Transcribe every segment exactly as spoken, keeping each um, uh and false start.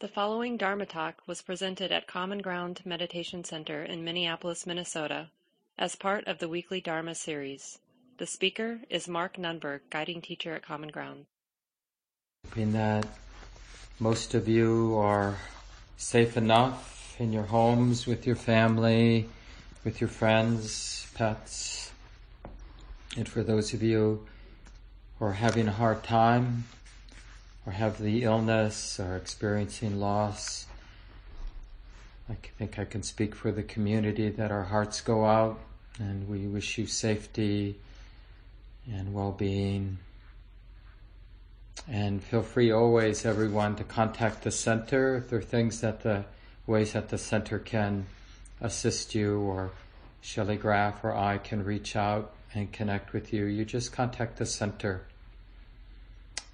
The following Dharma talk was presented at Common Ground Meditation Center in Minneapolis, Minnesota, as part of the weekly Dharma series. The speaker is Mark Nunberg, guiding teacher at Common Ground. Hoping that most of you are safe enough in your homes, with your family, with your friends, pets. And for those of you who are having a hard time, or have the illness, or experiencing loss, I think I can speak for the community that our hearts go out, and we wish you safety and well-being. And feel free always, everyone, to contact the center if there are things that the ways that the center can assist you, or Shelley Graf or I can reach out and connect with you. You just contact the center.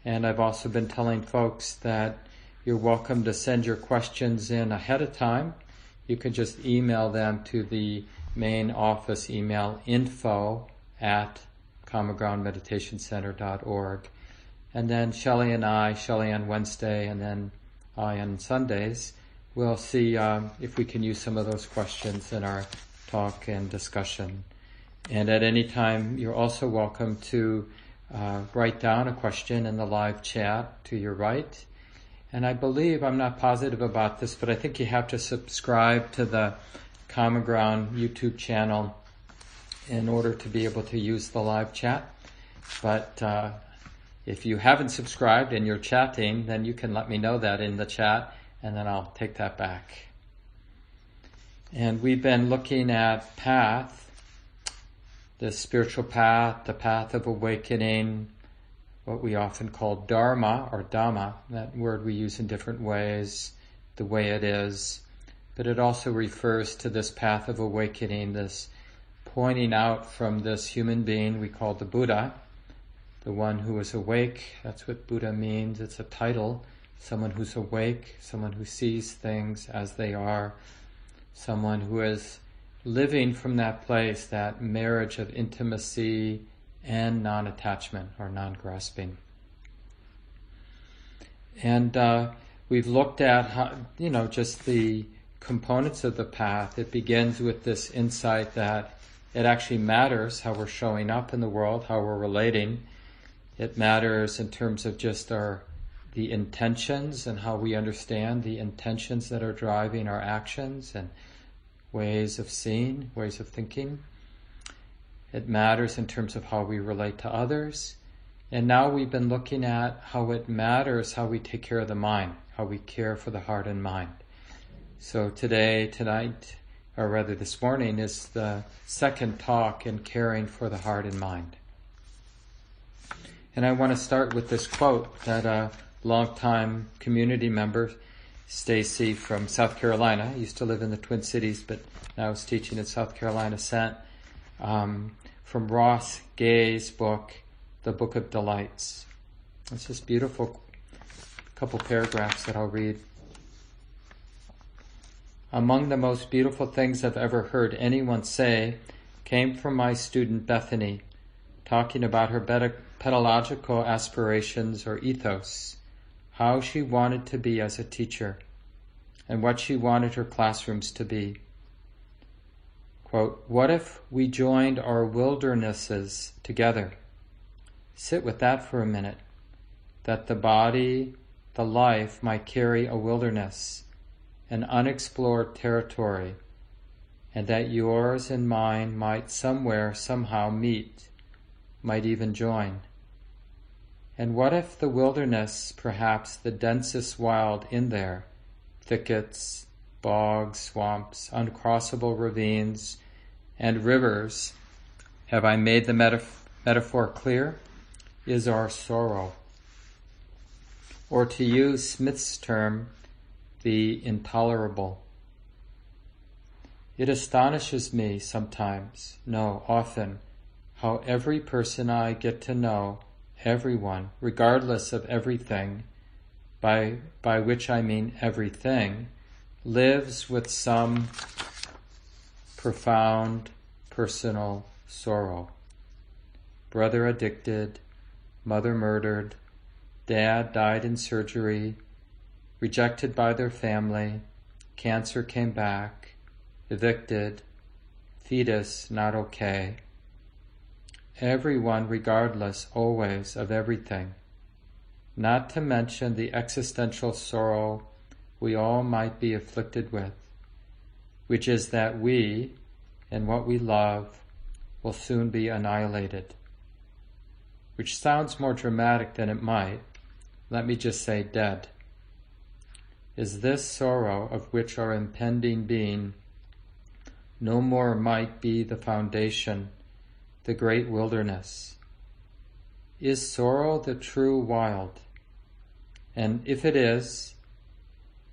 And I've also been telling folks that you're welcome to send your questions in ahead of time. You can just email them to the main office email, info at commongroundmeditationcenter.org. And then Shelley and I, Shelley on Wednesday, and then I on Sundays, we'll see um, if we can use some of those questions in our talk and discussion. And at any time, you're also welcome to Uh, write down a question in the live chat to your right. And I believe, I'm not positive about this, but I think you have to subscribe to the Common Ground YouTube channel in order to be able to use the live chat. But uh, if you haven't subscribed and you're chatting, then you can let me know that in the chat, and then I'll take that back. And we've been looking at path, the spiritual path, the path of awakening, what we often call dharma or dhamma, that word we use in different ways, the way it is. But it also refers to this path of awakening, this pointing out from this human being we call the Buddha, the one who is awake. That's what Buddha means. It's a title, someone who's awake, someone who sees things as they are, someone who is living from that place, that marriage of intimacy and non-attachment or non-grasping. And uh, we've looked at, how, you know, just the components of the path. It begins with this insight that it actually matters how we're showing up in the world, how we're relating. It matters in terms of just our the intentions and how we understand the intentions that are driving our actions and ways of seeing, ways of thinking. It matters in terms of how we relate to others. And now we've been looking at how it matters how we take care of the mind, how we care for the heart and mind. So today, tonight, or rather this morning, is the second talk in caring for the heart and mind. And I want to start with this quote that a longtime community member, Stacy from South Carolina, used to live in the Twin Cities, but now is teaching in South Carolina, sent um, from Ross Gay's book, The Book of Delights. It's this beautiful couple paragraphs that I'll read. Among the most beautiful things I've ever heard anyone say came from my student Bethany, talking about her pedagogical aspirations or ethos, how she wanted to be as a teacher, and what she wanted her classrooms to be. Quote, what if we joined our wildernesses together? Sit with that for a minute, that the body, the life might carry a wilderness, an unexplored territory, and that yours and mine might somewhere, somehow meet, might even join. And what if the wilderness, perhaps the densest wild in there, thickets, bogs, swamps, uncrossable ravines, and rivers, have I made the metaf- metaphor clear, is our sorrow. Or to use Smith's term, the intolerable. It astonishes me sometimes, no, often, how every person I get to know, everyone, regardless of everything, by by which I mean everything, lives with some profound personal sorrow. Brother addicted, mother murdered, dad died in surgery, rejected by their family, cancer came back, evicted, fetus not okay. Everyone regardless always of everything, not to mention the existential sorrow we all might be afflicted with, which is that we and what we love will soon be annihilated. Which sounds more dramatic than it might, let me just say dead. Is this sorrow of which our impending being no more might be the foundation, the great wilderness? Is sorrow the true wild? And if it is,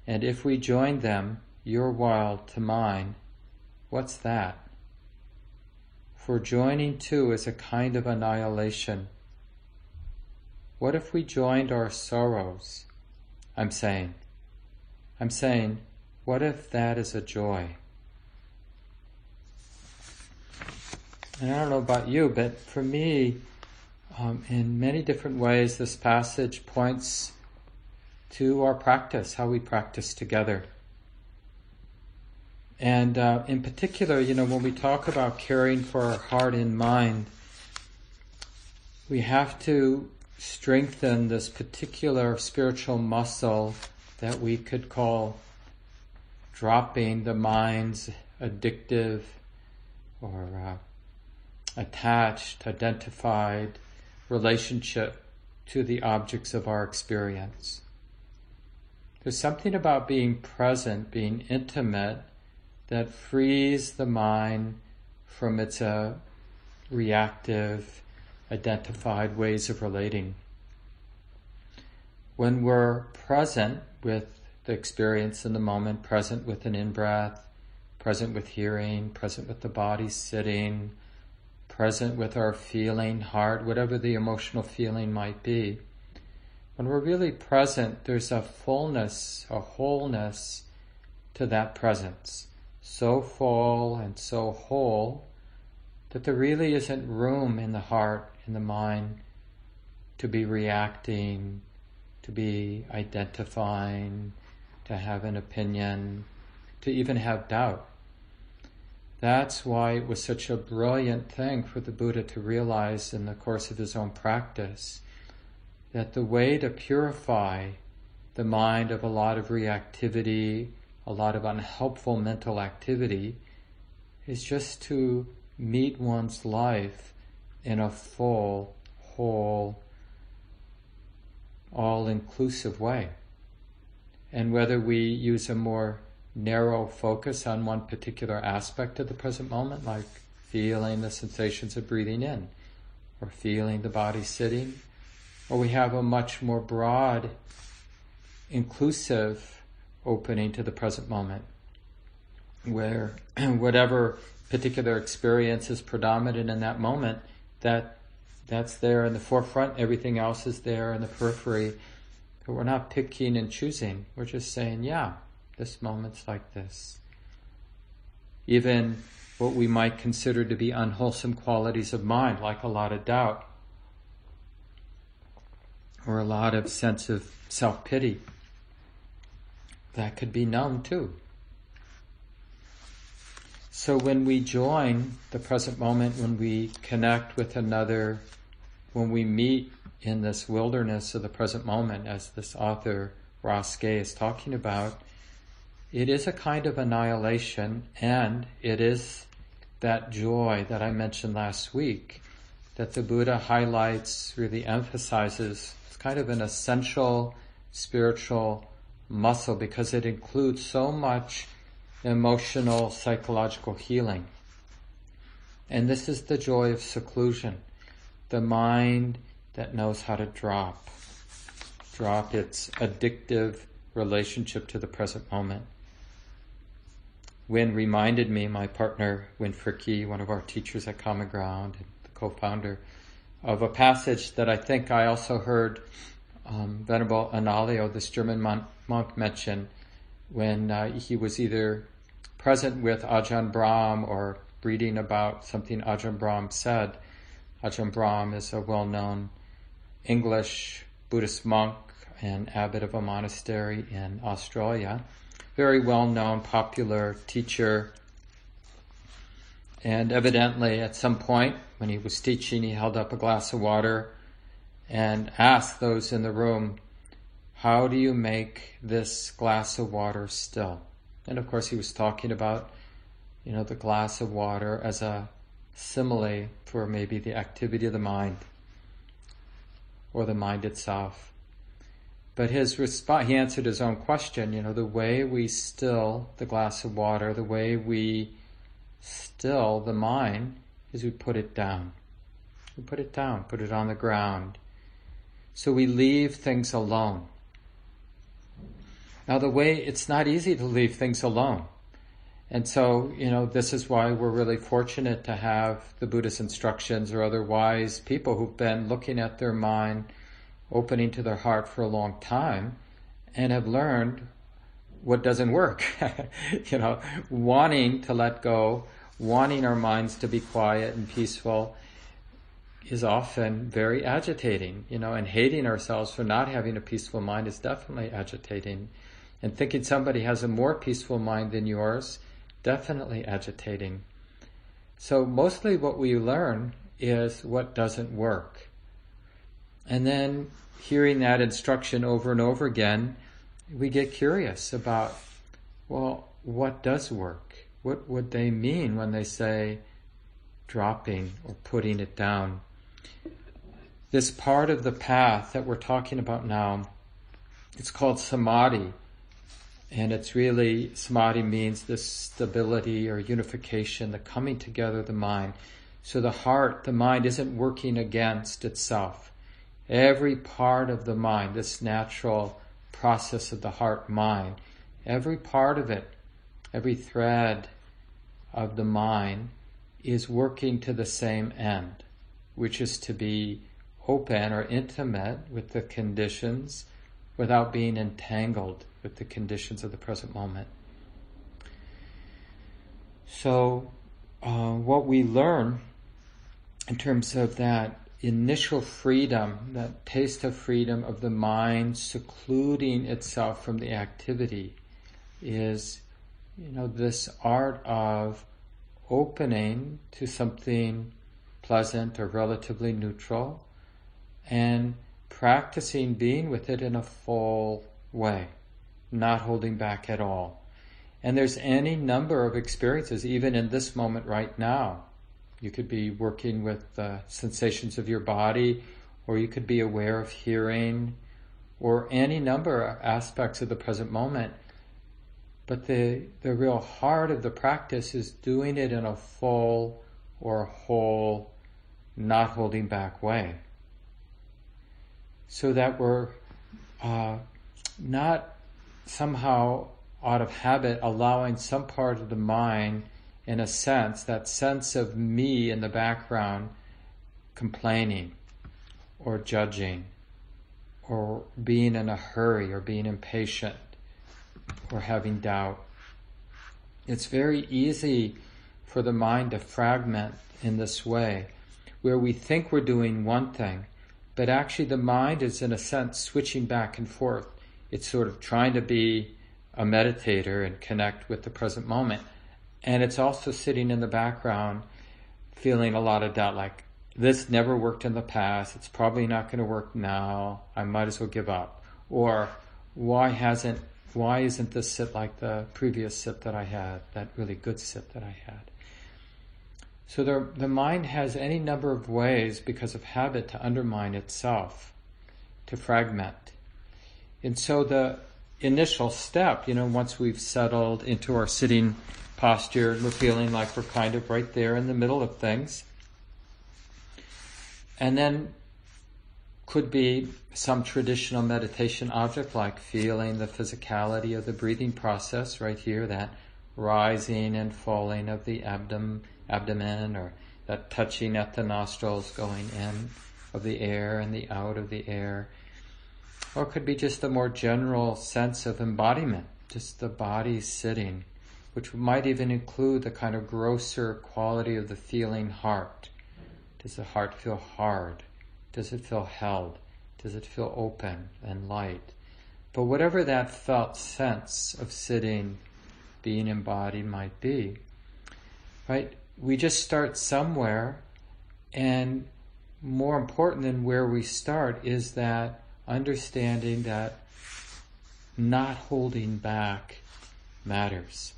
and if we join them, your wild to mine, what's that? For joining too is a kind of annihilation. What if we joined our sorrows? I'm saying, I'm saying, what if that is a joy? And I don't know about you, but for me, um, in many different ways, this passage points to our practice, how we practice together. And uh, in particular, you know, when we talk about caring for our heart and mind, we have to strengthen this particular spiritual muscle that we could call dropping the mind's addictive or uh, attached, identified relationship to the objects of our experience. There's something about being present, being intimate, that frees the mind from its uh, reactive, identified ways of relating. When we're present with the experience in the moment, present with an in-breath, present with hearing, present with the body sitting, present with our feeling, heart, whatever the emotional feeling might be, when we're really present, there's a fullness, a wholeness to that presence. So full and so whole that there really isn't room in the heart, in the mind, to be reacting, to be identifying, to have an opinion, to even have doubt. That's why it was such a brilliant thing for the Buddha to realize in the course of his own practice that the way to purify the mind of a lot of reactivity, a lot of unhelpful mental activity, is just to meet one's life in a full, whole, all-inclusive way. And whether we use a more narrow focus on one particular aspect of the present moment, like feeling the sensations of breathing in, or feeling the body sitting, or we have a much more broad, inclusive opening to the present moment, where whatever particular experience is predominant in that moment, that that's there in the forefront, everything else is there in the periphery, but we're not picking and choosing, we're just saying, yeah, this moment's like this. Even what we might consider to be unwholesome qualities of mind, like a lot of doubt, or a lot of sense of self-pity, that could be known too. So when we join the present moment, when we connect with another, when we meet in this wilderness of the present moment, as this author Ross Gay is talking about, it is a kind of annihilation, and it is that joy that I mentioned last week that the Buddha highlights, really emphasizes. It's kind of an essential spiritual muscle because it includes so much emotional, psychological healing. And this is the joy of seclusion, the mind that knows how to drop, drop its addictive relationship to the present moment. Wynn reminded me, my partner, Wynn Fricke, one of our teachers at Common Ground, and the co-founder, of a passage that I think I also heard Um, Venerable Analio, this German monk, monk mentioned when uh, he was either present with Ajahn Brahm or reading about something Ajahn Brahm said. Ajahn Brahm is a well-known English Buddhist monk an abbot of a monastery in Australia, very well-known, popular teacher. And evidently, at some point when he was teaching, he held up a glass of water and asked those in the room, "How do you make this glass of water still?" And of course, he was talking about, you know, the glass of water as a simile for maybe the activity of the mind or the mind itself. But his response, he answered his own question, you know, the way we still the glass of water, the way we still the mind is we put it down. We put it down, put it on the ground. So we leave things alone. Now the way, it's not easy to leave things alone. And so, you know, this is why we're really fortunate to have the Buddhist instructions or other wise people who've been looking at their mind, opening to their heart for a long time, and have learned what doesn't work, you know, wanting to let go, wanting our minds to be quiet and peaceful is often very agitating, you know, and hating ourselves for not having a peaceful mind is definitely agitating. And thinking somebody has a more peaceful mind than yours, definitely agitating. So mostly what we learn is what doesn't work. And then hearing that instruction over and over again, we get curious about, well, what does work? What would they mean when they say dropping or putting it down? This part of the path that we're talking about now, it's called samadhi. And it's really, samadhi means this stability or unification, the coming together of the mind. So the heart, the mind isn't working against itself. Every part of the mind, this natural process of the heart-mind, every part of it, every thread of the mind is working to the same end, which is to be open or intimate with the conditions without being entangled with the conditions of the present moment. So uh, what we learn in terms of that initial freedom, that taste of freedom of the mind secluding itself from the activity is, you know, this art of opening to something pleasant or relatively neutral and practicing being with it in a full way, not holding back at all. And there's any number of experiences, even in this moment right now. You could be working with the sensations of your body, or you could be aware of hearing, or any number of aspects of the present moment. But the, the real heart of the practice is doing it in a full or whole, not holding back way. So that we're uh, not somehow out of habit allowing some part of the mind, in a sense, that sense of me in the background complaining or judging or being in a hurry or being impatient or having doubt. It's very easy for the mind to fragment in this way, where we think we're doing one thing, but actually the mind is in a sense switching back and forth. It's sort of trying to be a meditator and connect with the present moment. And it's also sitting in the background feeling a lot of doubt, like, this never worked in the past, it's probably not going to work now, I might as well give up. Or, why hasn't, why isn't this sit like the previous sit that I had, that really good sit that I had? So the, the mind has any number of ways, because of habit, to undermine itself, to fragment. And so the initial step, you know, once we've settled into our sitting posture, we're feeling like we're kind of right there in the middle of things. And then could be some traditional meditation object, like feeling the physicality of the breathing process right here, that rising and falling of the abdom, abdomen, or that touching at the nostrils, going in of the air and the out of the air. Or it could be just a more general sense of embodiment, just the body sitting, which might even include the kind of grosser quality of the feeling heart. Does the heart feel hard? Does it feel held? Does it feel open and light? But whatever that felt sense of sitting, being embodied might be, right? We just start somewhere, and more important than where we start is that understanding that not holding back matters.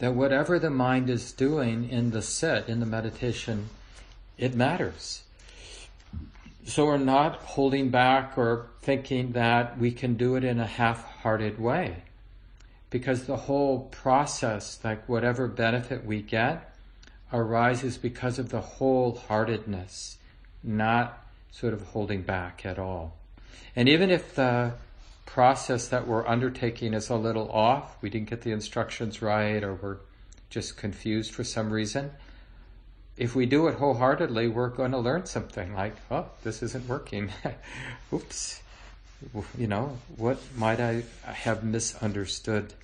That whatever the mind is doing in the sit, in the meditation, it matters. So we're not holding back or thinking that we can do it in a half-hearted way. Because the whole process, like whatever benefit we get, arises because of the wholeheartedness, not sort of holding back at all. And even if the process that we're undertaking is a little off, we didn't get the instructions right, or we're just confused for some reason, if we do it wholeheartedly, we're going to learn something like, oh, this isn't working. Oops. You know, what might I have misunderstood?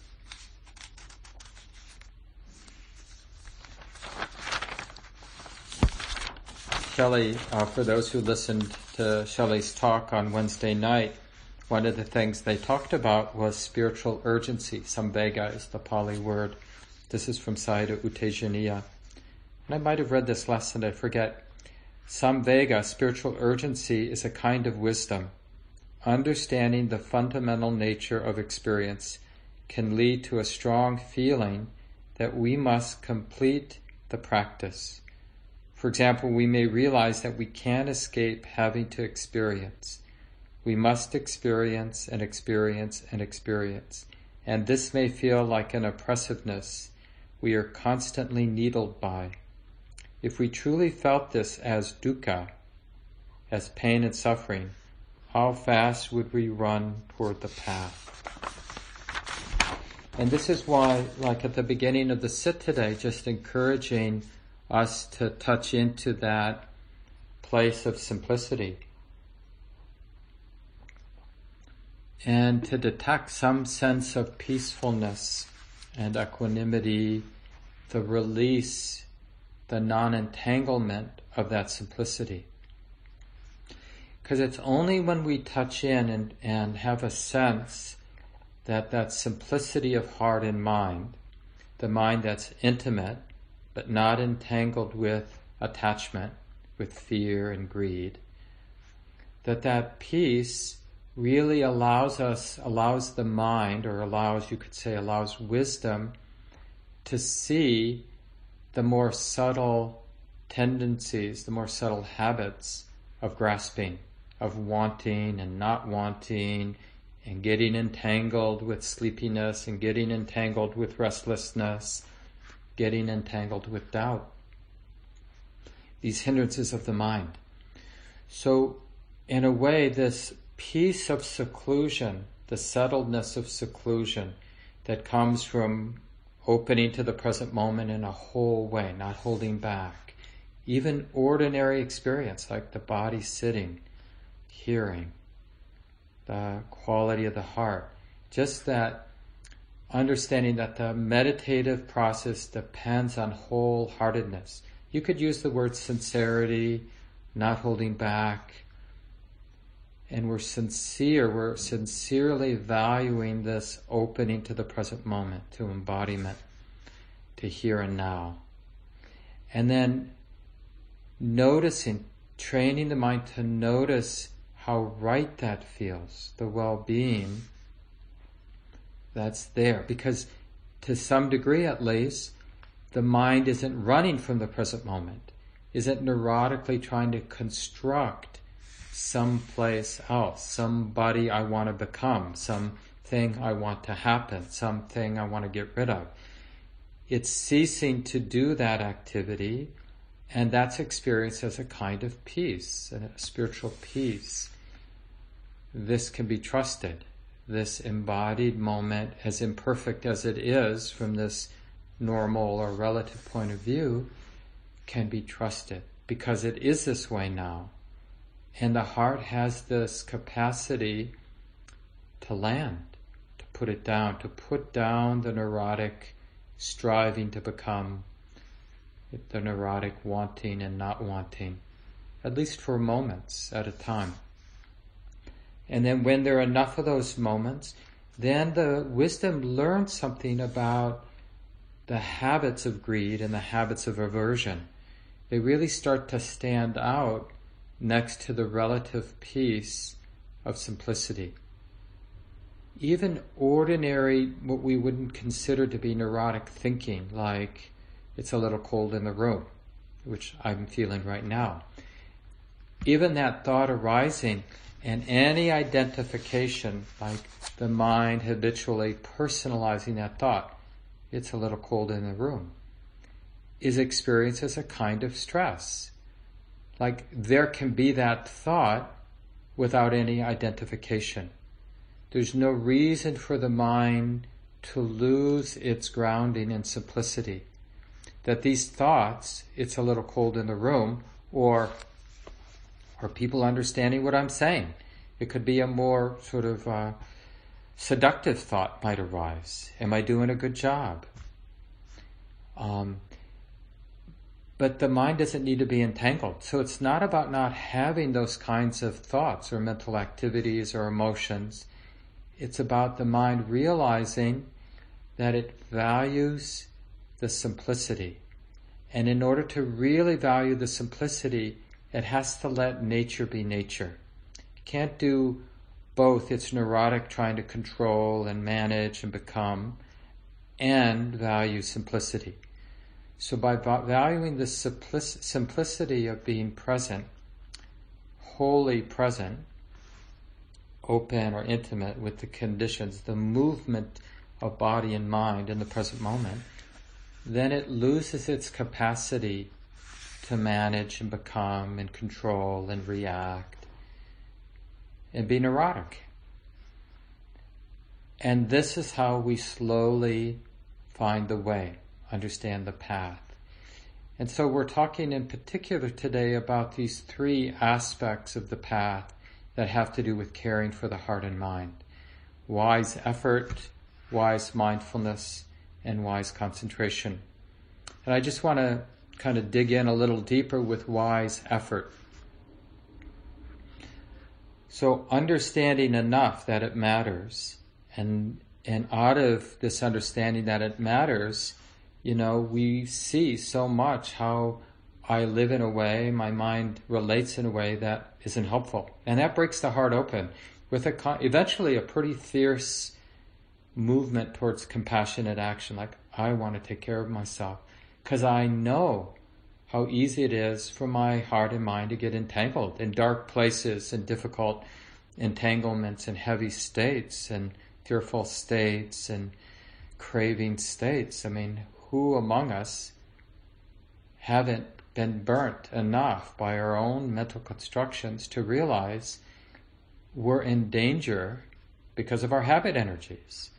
Shelley, uh, for those who listened to Shelley's talk on Wednesday night, one of the things they talked about was spiritual urgency. Samvega is the Pali word. This is from Sayadaw U Tejaniya. And I might have read this lesson, I forget. Samvega, spiritual urgency, is a kind of wisdom. Understanding the fundamental nature of experience can lead to a strong feeling that we must complete the practice. For example, we may realize that we can't escape having to experience. We must experience and experience and experience. And this may feel like an oppressiveness we are constantly needled by. If we truly felt this as dukkha, as pain and suffering, how fast would we run toward the path? And this is why, like at the beginning of the sit today, just encouraging us to touch into that place of simplicity and to detect some sense of peacefulness and equanimity, the release, the non-entanglement of that simplicity. Because it's only when we touch in and, and have a sense that that simplicity of heart and mind, the mind that's intimate but not entangled with attachment, with fear and greed, that that peace really allows us, allows the mind, or allows, you could say, allows wisdom to see the more subtle tendencies, the more subtle habits of grasping, of wanting and not wanting, and getting entangled with sleepiness, and getting entangled with restlessness, getting entangled with doubt. These hindrances of the mind. So, in a way, this peace of seclusion, the settledness of seclusion that comes from opening to the present moment in a whole way, not holding back. Even ordinary experience like the body sitting, hearing, the quality of the heart, just that understanding that the meditative process depends on wholeheartedness. You could use the word sincerity, not holding back. And we're sincere, we're sincerely valuing this opening to the present moment, to embodiment, to here and now. And then noticing, training the mind to notice how right that feels, the well-being that's there. Because to some degree at least, the mind isn't running from the present moment, isn't neurotically trying to construct someplace else, somebody I want to become, something I want to happen, something I want to get rid of. It's ceasing to do that activity, and that's experienced as a kind of peace, a spiritual peace. This can be trusted. This embodied moment, as imperfect as it is from this normal or relative point of view, can be trusted because it is this way now. And the heart has this capacity to land, to put it down, to put down the neurotic striving to become, the neurotic wanting and not wanting, at least for moments at a time. And then when there are enough of those moments, then the wisdom learns something about the habits of greed and the habits of aversion. They really start to stand out next to the relative peace of simplicity. Even ordinary, what we wouldn't consider to be neurotic thinking, like it's a little cold in the room, which I'm feeling right now. Even that thought arising and any identification, like the mind habitually personalizing that thought, it's a little cold in the room, is experienced as a kind of stress. Like there can be that thought without any identification. There's no reason for the mind to lose its grounding in simplicity. That these thoughts, it's a little cold in the room, or are people understanding what I'm saying? It could be a more sort of uh, seductive thought might arise. Am I doing a good job? Um, but the mind doesn't need to be entangled. So it's not about not having those kinds of thoughts or mental activities or emotions. It's about the mind realizing that it values the simplicity. And in order to really value the simplicity, it has to let nature be nature. It can't do both its neurotic trying to control and manage and become, and value simplicity. So by valuing the simplicity of being present, wholly present, open or intimate with the conditions, the movement of body and mind in the present moment, then it loses its capacity to manage and become and control and react and be neurotic. And this is how we slowly find the way, understand the path. And so we're talking in particular today about these three aspects of the path that have to do with caring for the heart and mind: wise effort, wise mindfulness, and wise concentration. And I just want to kind of dig in a little deeper with wise effort. So understanding enough that it matters, and and out of this understanding that it matters, you know, we see so much how I live in a way, my mind relates in a way that isn't helpful, and that breaks the heart open with a con- eventually a pretty fierce movement towards compassionate action. Like, I want to take care of myself, because I know how easy it is for my heart and mind to get entangled in dark places and difficult entanglements and heavy states and fearful states and craving states. I mean, who among us haven't been burnt enough by our own mental constructions to realize we're in danger because of our habit energies?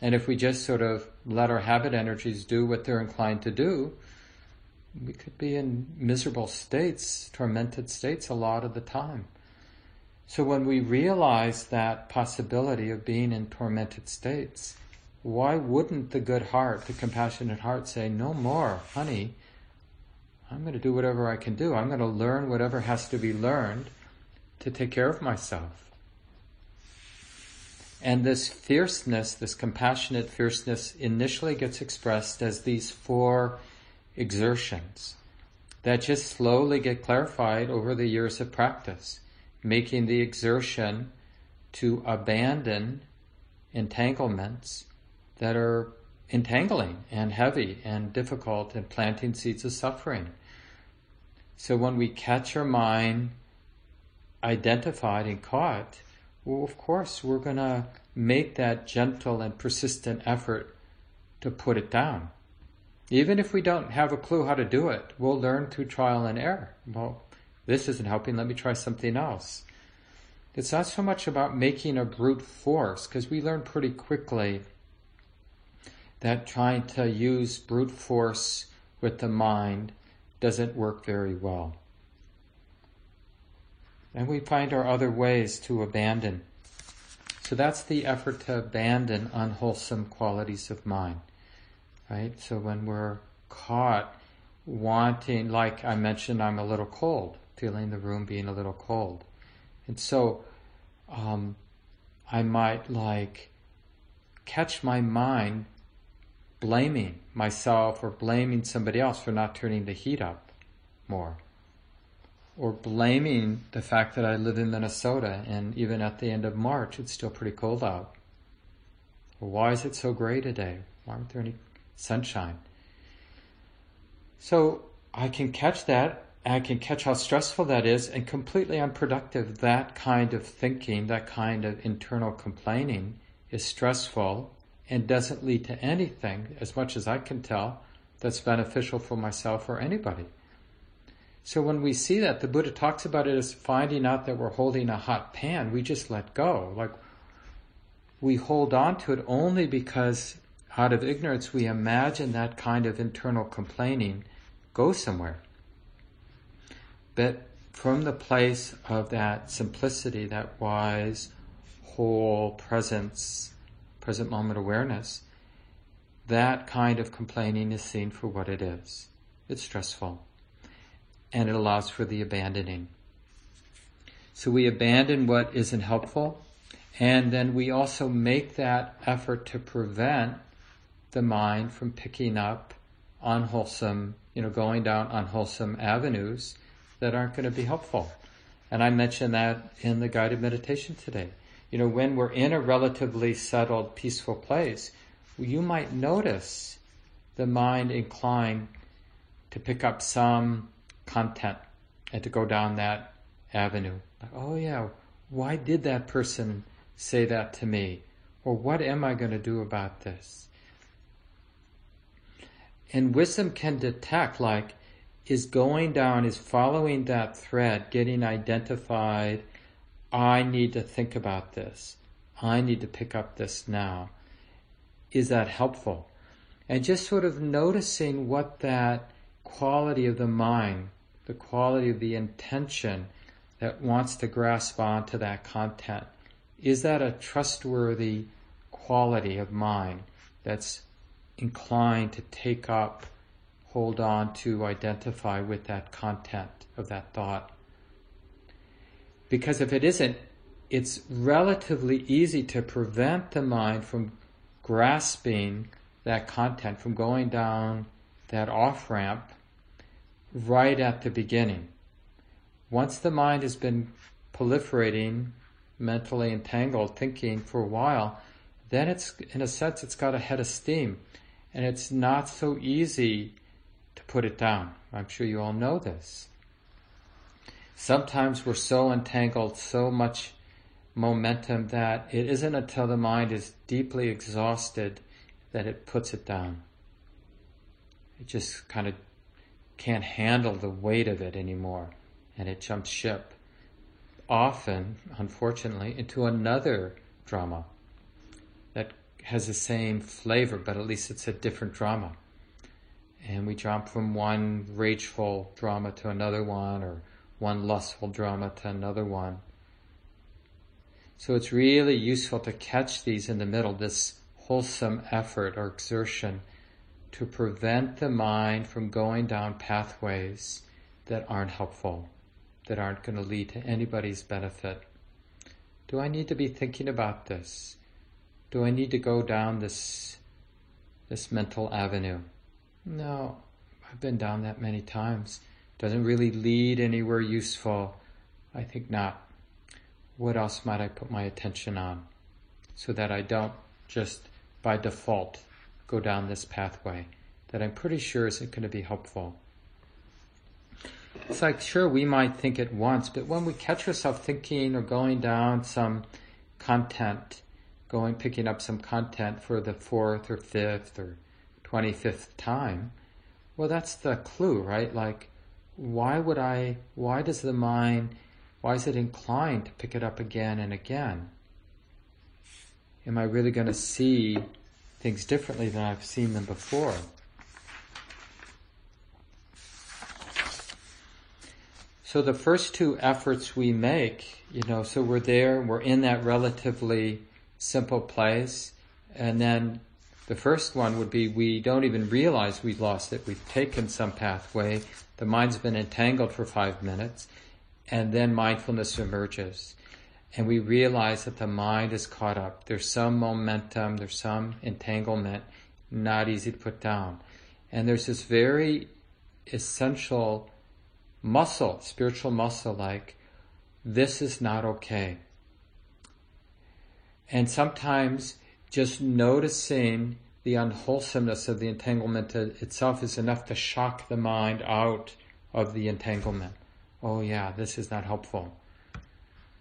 And if we just sort of let our habit energies do what they're inclined to do, we could be in miserable states, tormented states a lot of the time. So when we realize that possibility of being in tormented states, why wouldn't the good heart, the compassionate heart say, no more, honey, I'm going to do whatever I can do. I'm going to learn whatever has to be learned to take care of myself. And this fierceness, this compassionate fierceness, initially gets expressed as these four exertions that just slowly get clarified over the years of practice, making the exertion to abandon entanglements that are entangling and heavy and difficult and planting seeds of suffering. So when we catch our mind identified and caught, well, of course, we're going to make that gentle and persistent effort to put it down. Even if we don't have a clue how to do it, we'll learn through trial and error. Well, this isn't helping, let me try something else. It's not so much about making a brute force, because we learn pretty quickly that trying to use brute force with the mind doesn't work very well. And we find our other ways to abandon. So that's the effort to abandon unwholesome qualities of mind, right? So when we're caught wanting, like I mentioned, I'm a little cold. feeling the room being a little cold. And so um, I might like catch my mind blaming myself or blaming somebody else for not turning the heat up more, or blaming the fact that I live in Minnesota and even at the end of March it's still pretty cold out. Well, why is it so gray today? Why aren't there any sunshine? So I can catch that, and I can catch how stressful that is, and completely unproductive. That kind of thinking, that kind of internal complaining is stressful and doesn't lead to anything, as much as I can tell, that's beneficial for myself or anybody. So when we see that, the Buddha talks about it as finding out that we're holding a hot pan. We just let go. Like, we hold on to it only because out of ignorance we imagine that kind of internal complaining go somewhere. But from the place of that simplicity, that wise, whole presence, present moment awareness, that kind of complaining is seen for what it is. It's stressful. And it allows for the abandoning. So we abandon what isn't helpful, and then we also make that effort to prevent the mind from picking up unwholesome, you know, going down unwholesome avenues that aren't going to be helpful. And I mentioned that in the guided meditation today. You know, when we're in a relatively settled, peaceful place, you might notice the mind inclined to pick up some content and to go down that avenue. Like, oh yeah, why did that person say that to me? Or what am I going to do about this? And wisdom can detect, like, is going down, is following that thread, getting identified, I need to think about this. I need to pick up this now. Is that helpful? And just sort of noticing what that quality of the mind, the quality of the intention that wants to grasp onto that content, is that a trustworthy quality of mind that's inclined to take up, hold on to, identify with that content of that thought? Because if it isn't, it's relatively easy to prevent the mind from grasping that content, from going down that off-ramp right at the beginning. Once the mind has been proliferating, mentally entangled, thinking for a while, then it's, in a sense, it's got a head of steam, and it's not so easy to put it down. I'm sure you all know this. Sometimes we're so entangled, so much momentum, that it isn't until the mind is deeply exhausted that it puts it down. It just kind of can't handle the weight of it anymore, and it jumps ship, often, unfortunately, into another drama that has the same flavor, but at least it's a different drama. And we jump from one rageful drama to another one, or one lustful drama to another one. So it's really useful to catch these in the middle, this wholesome effort or exertion to prevent the mind from going down pathways that aren't helpful, that aren't going to lead to anybody's benefit. Do I need to be thinking about this? Do I need to go down this, this mental avenue? No, I've been down that many times. Doesn't really lead anywhere useful. I think not. What else might I put my attention on so that I don't just by default go down this pathway that I'm pretty sure isn't going to be helpful? It's like, sure, we might think it once, but when we catch ourselves thinking or going down some content, going picking up some content for the fourth or fifth or twenty-fifth time, well, that's the clue, right? Like, why would I, why does the mind, why is it inclined to pick it up again and again? Am I really going to see things differently than I've seen them before? So the first two efforts we make, you know, so we're there, we're in that relatively simple place, and then the first one would be we don't even realize we've lost it. We've taken some pathway, the mind's been entangled for five minutes, and then mindfulness emerges. And we realize that the mind is caught up. There's some momentum, there's some entanglement, not easy to put down. And there's this very essential muscle, spiritual muscle, like, this is not okay. And sometimes just noticing the unwholesomeness of the entanglement itself is enough to shock the mind out of the entanglement. Oh yeah, this is not helpful.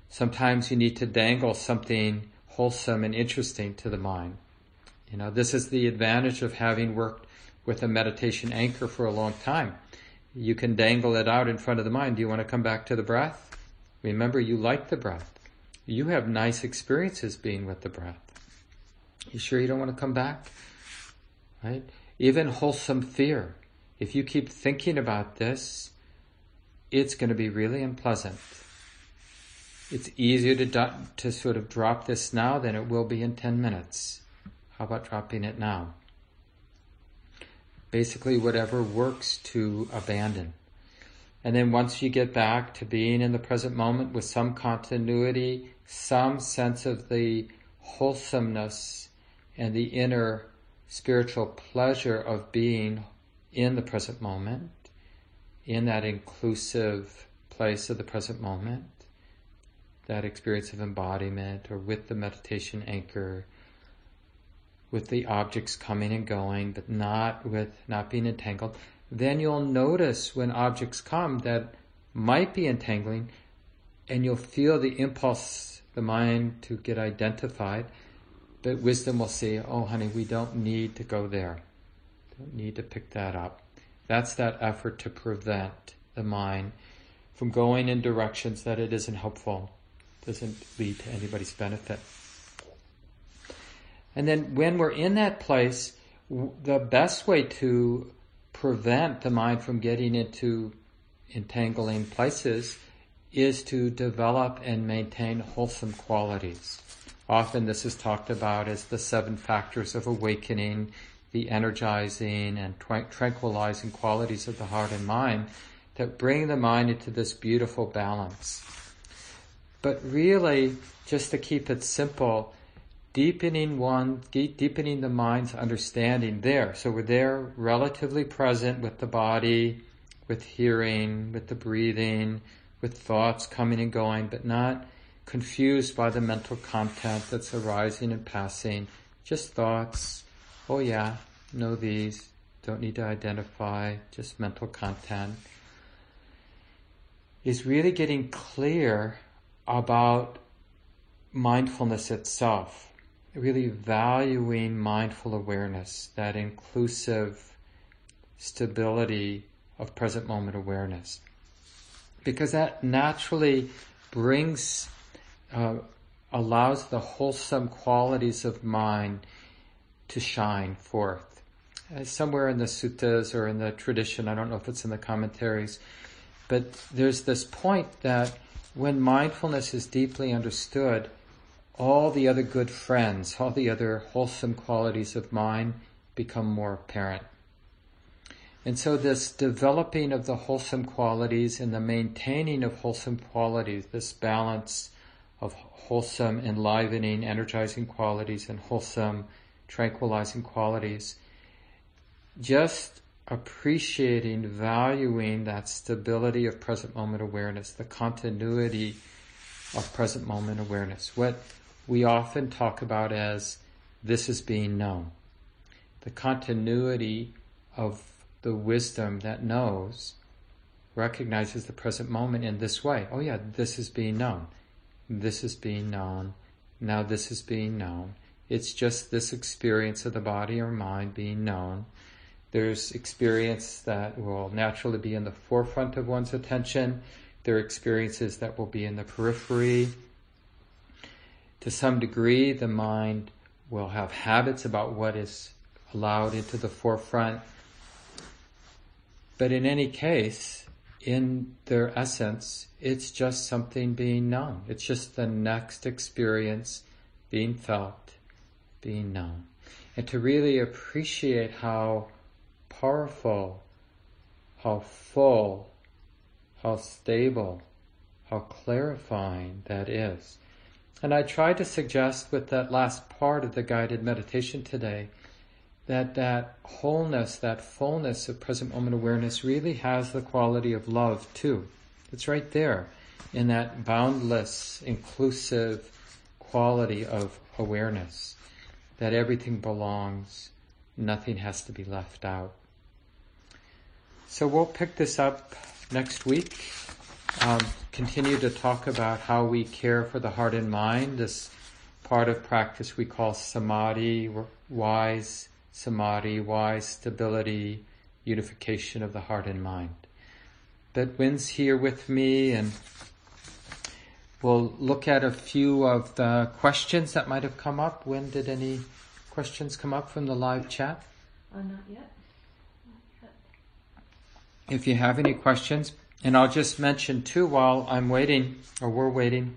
Sometimes you need to dangle something wholesome and interesting to the mind. You know, this is the advantage of having worked with a meditation anchor for a long time. You can dangle it out in front of the mind. Do you want to come back to the breath? Remember, you like the breath. You have nice experiences being with the breath. You sure you don't want to come back? Right? Even wholesome fear. If you keep thinking about this, it's going to be really unpleasant. It's easier to do, to sort of drop this now than it will be in ten minutes. How about dropping it now? Basically, whatever works to abandon. And then once you get back to being in the present moment with some continuity, some sense of the wholesomeness and the inner spiritual pleasure of being in the present moment, in that inclusive place of the present moment, that experience of embodiment, or with the meditation anchor, with the objects coming and going, but not with not being entangled, then you'll notice when objects come that might be entangling, and you'll feel the impulse, the mind to get identified, but wisdom will say, oh honey, we don't need to go there. Don't need to pick that up. That's that effort to prevent the mind from going in directions that it isn't helpful, doesn't lead to anybody's benefit. And then when we're in that place, the best way to prevent the mind from getting into entangling places is to develop and maintain wholesome qualities. Often this is talked about as the seven factors of awakening, the energizing and tra- tranquilizing qualities of the heart and mind that bring the mind into this beautiful balance. But really, just to keep it simple, deepening one, deepening the mind's understanding there. So we're there relatively present with the body, with hearing, with the breathing, with thoughts coming and going, but not confused by the mental content that's arising and passing. Just thoughts. Oh yeah, know these. Don't need to identify. Just mental content. Is really getting clear about mindfulness itself, really valuing mindful awareness, that inclusive stability of present moment awareness. Because that naturally brings, uh, allows the wholesome qualities of mind to shine forth. Uh, somewhere in the suttas or in the tradition, I don't know if it's in the commentaries, but there's this point that when mindfulness is deeply understood, all the other good friends, all the other wholesome qualities of mind become more apparent. And so this developing of the wholesome qualities and the maintaining of wholesome qualities, this balance of wholesome, enlivening, energizing qualities and wholesome, tranquilizing qualities, just appreciating, valuing that stability of present moment awareness, the continuity of present moment awareness, what we often talk about as this is being known, the continuity of the wisdom that knows, recognizes the present moment in this way. Oh yeah, this is being known, this is being known, now this is being known. It's just this experience of the body or mind being known. There's experience that will naturally be in the forefront of one's attention. There are experiences that will be in the periphery. To some degree, the mind will have habits about what is allowed into the forefront. But in any case, in their essence, it's just something being known. It's just the next experience being felt, being known. And to really appreciate how powerful, how full, how stable, how clarifying that is. And I tried to suggest with that last part of the guided meditation today that that wholeness, that fullness of present moment awareness really has the quality of love too. It's right there in that boundless, inclusive quality of awareness, that everything belongs, nothing has to be left out. So we'll pick this up next week, um, continue to talk about how we care for the heart and mind, this part of practice we call samadhi, wise samadhi, wise stability, unification of the heart and mind. But Wynn's here with me, and we'll look at a few of the questions that might have come up. Wynn, did any questions come up from the live chat? Uh, not yet. If you have any questions, and I'll just mention too while I'm waiting, or we're waiting,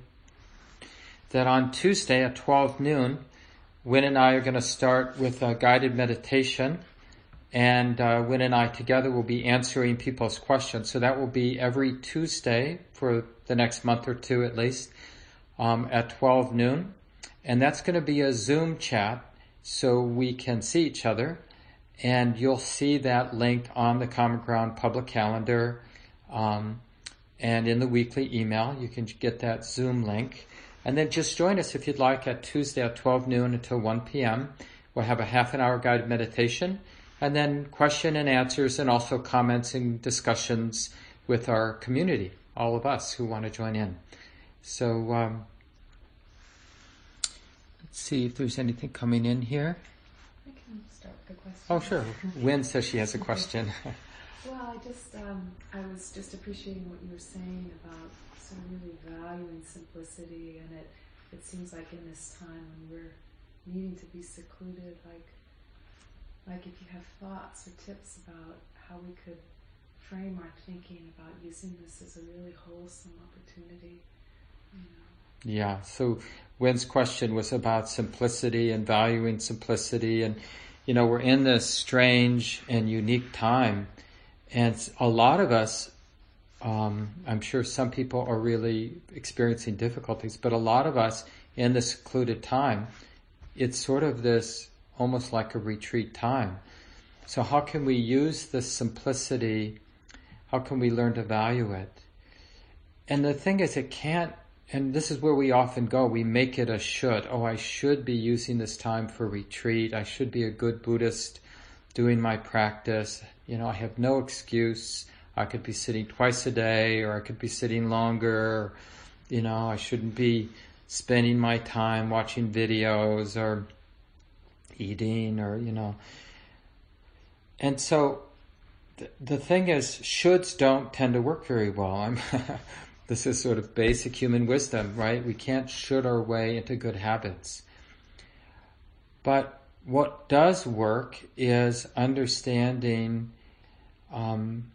that on Tuesday at twelve noon, Wynn and I are going to start with a guided meditation, and uh, Wynn and I together will be answering people's questions. So that will be every Tuesday for the next month or two at least, um, at twelve noon, and that's going to be a Zoom chat so we can see each other. And you'll see that link on the Common Ground public calendar, um, and in the weekly email. You can get that Zoom link. And then just join us if you'd like at Tuesday at twelve noon until one p.m. We'll have a half an hour guided meditation, and then question and answers, and also comments and discussions with our community, all of us who want to join in. So um, let's see if there's anything coming in here. Oh, sure. Wynn says she has a question. Well, I just, um, I was just appreciating what you were saying about sort of really valuing simplicity, and it, it seems like in this time when we're needing to be secluded, like, like if you have thoughts or tips about how we could frame our thinking about using this as a really wholesome opportunity, you know. Yeah, so Wynn's question was about simplicity and valuing simplicity, and you know, we're in this strange and unique time, and a lot of us, um, I'm sure some people are really experiencing difficulties, but a lot of us in this secluded time, it's sort of this almost like a retreat time. So how can we use this simplicity? How can we learn to value it? And the thing is, it can't. And this is where we often go. We make it a should. Oh, I should be using this time for retreat. I should be a good Buddhist doing my practice. You know, I have no excuse. I could be sitting twice a day, or I could be sitting longer. You know, I shouldn't be spending my time watching videos or eating, or, you know. And so th- the thing is, shoulds don't tend to work very well. I'm... This is sort of basic human wisdom, right? We can't should our way into good habits. But what does work is understanding um,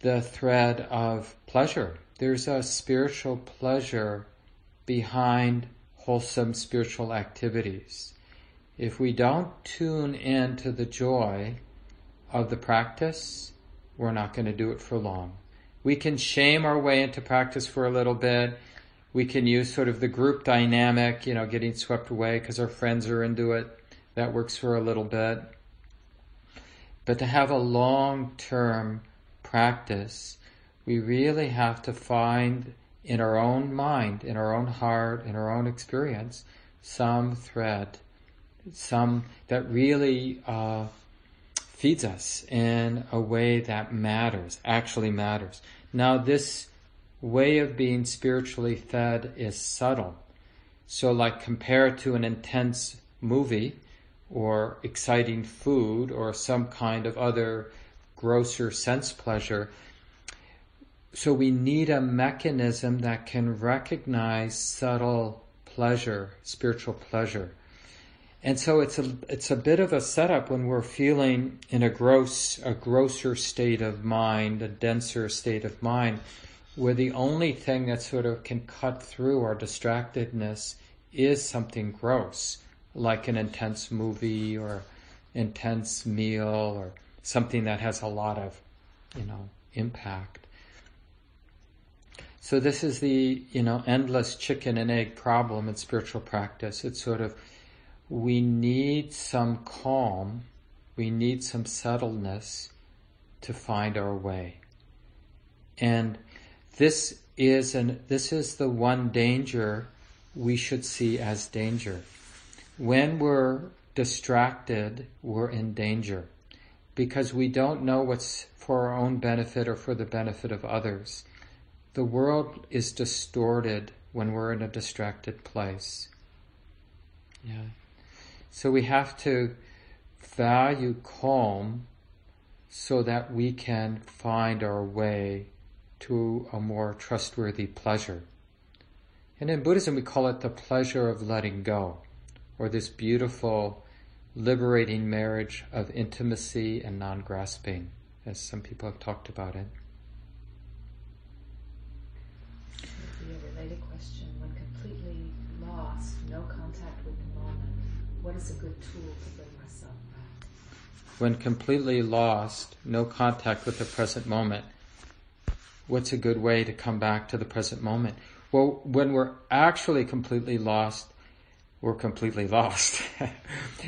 the thread of pleasure. There's a spiritual pleasure behind wholesome spiritual activities. If we don't tune in to the joy of the practice, we're not going to do it for long. We can shame our way into practice for a little bit. We can use sort of the group dynamic, you know, getting swept away because our friends are into it. That works for a little bit. But to have a long-term practice, we really have to find in our own mind, in our own heart, in our own experience, some thread, some that really... Uh, feeds us in a way that matters, actually matters. Now, this way of being spiritually fed is subtle. So, like, compare it to an intense movie or exciting food or some kind of other grosser sense pleasure. So we need a mechanism that can recognize subtle pleasure, spiritual pleasure. And so it's a, it's a bit of a setup when we're feeling in a gross, a grosser state of mind, a denser state of mind, where the only thing that sort of can cut through our distractedness is something gross, like an intense movie or intense meal or something that has a lot of, you know, impact. So this is the, you know, endless chicken and egg problem in spiritual practice. It's sort of, we need some calm, we need some settledness to find our way. And this is an this is the one danger we should see as danger. When we're distracted, we're in danger, because we don't know what's for our own benefit or for the benefit of others. The world is distorted when we're in a distracted place. Yeah. So we have to value calm so that we can find our way to a more trustworthy pleasure. And in Buddhism, we call it the pleasure of letting go, or this beautiful, liberating marriage of intimacy and non-grasping, as some people have talked about it. A related question: when completely lost, no contact with the moment, what is a good tool to bring myself back? When completely lost, no contact with the present moment, what's a good way to come back to the present moment? Well, when we're actually completely lost, we're completely lost.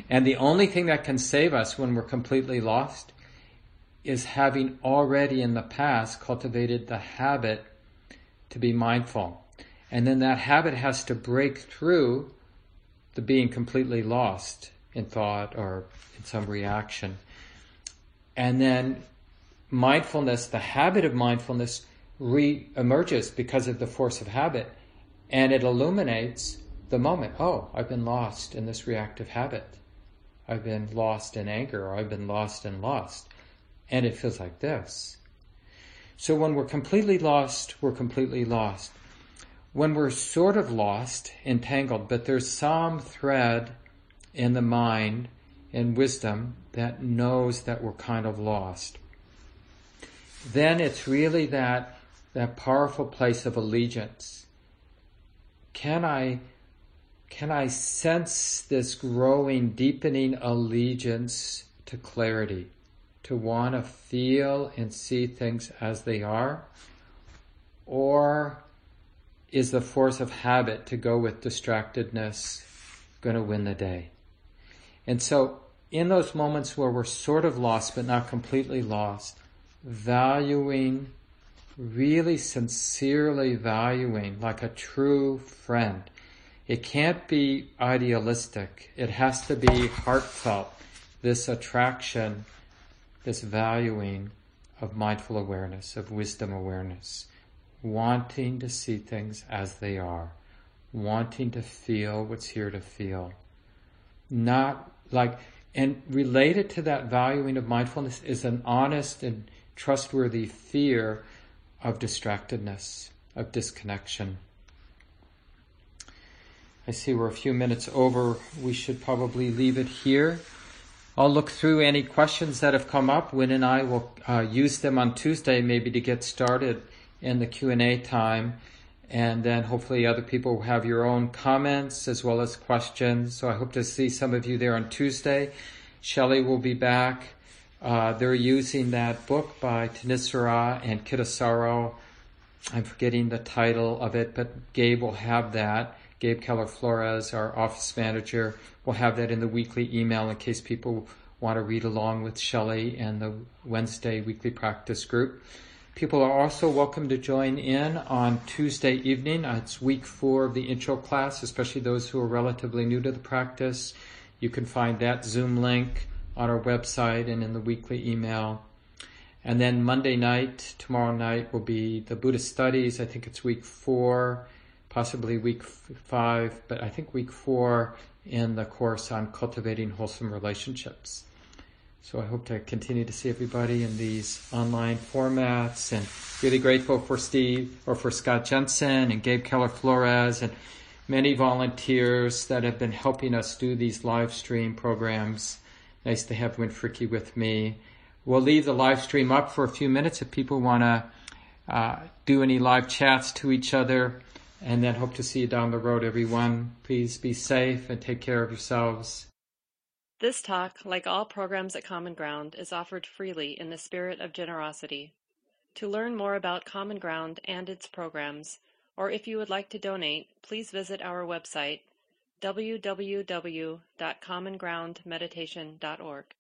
And the only thing that can save us when we're completely lost is having already in the past cultivated the habit to be mindful. And then that habit has to break through the being completely lost in thought or in some reaction. And then mindfulness, the habit of mindfulness, re-emerges because of the force of habit, and it illuminates the moment. Oh, I've been lost in this reactive habit. I've been lost in anger, or I've been lost and lost. And it feels like this. So when we're completely lost, we're completely lost. When we're sort of lost, entangled, but there's some thread in the mind and wisdom that knows that we're kind of lost, then it's really that, that powerful place of allegiance. Can I, can I sense this growing, deepening allegiance to clarity? To want to feel and see things as they are? Or is the force of habit to go with distractedness going to win the day? And so in those moments where we're sort of lost but not completely lost, valuing, really sincerely valuing like a true friend. It can't be idealistic. It has to be heartfelt, this attraction, this valuing of mindful awareness, of wisdom awareness, wanting to see things as they are, wanting to feel what's here to feel. Not like, and related to that valuing of mindfulness is an honest and trustworthy fear of distractedness, of disconnection. I see we're a few minutes over. We should probably leave it here. I'll look through any questions that have come up. Wynn and I will uh, use them on Tuesday maybe to get started in the Q and A time. And then hopefully other people will have your own comments as well as questions. So I hope to see some of you there on Tuesday. Shelley will be back. Uh, they're using that book by Tanisara and Kittasaro. I'm forgetting the title of it, but Gabe will have that. Gabe Keller-Flores, our office manager, will have that in the weekly email in case people want to read along with Shelley and the Wednesday weekly practice group. People are also welcome to join in on Tuesday evening. It's week four of the intro class, especially those who are relatively new to the practice. You can find that Zoom link on our website and in the weekly email. And then Monday night, tomorrow night, will be the Buddhist studies. I think it's week four. Possibly week five, but I think week four in the course on cultivating wholesome relationships. So I hope to continue to see everybody in these online formats, and really grateful for Steve or for Scott Jensen and Gabe Keller-Flores and many volunteers that have been helping us do these live stream programs. Nice to have Wynn Fricke with me. We'll leave the live stream up for a few minutes if people want to uh, do any live chats to each other. And then hope to see you down the road, everyone. Please be safe and take care of yourselves. This talk, like all programs at Common Ground, is offered freely in the spirit of generosity. To learn more about Common Ground and its programs, or if you would like to donate, please visit our website, w w w dot common ground meditation dot org.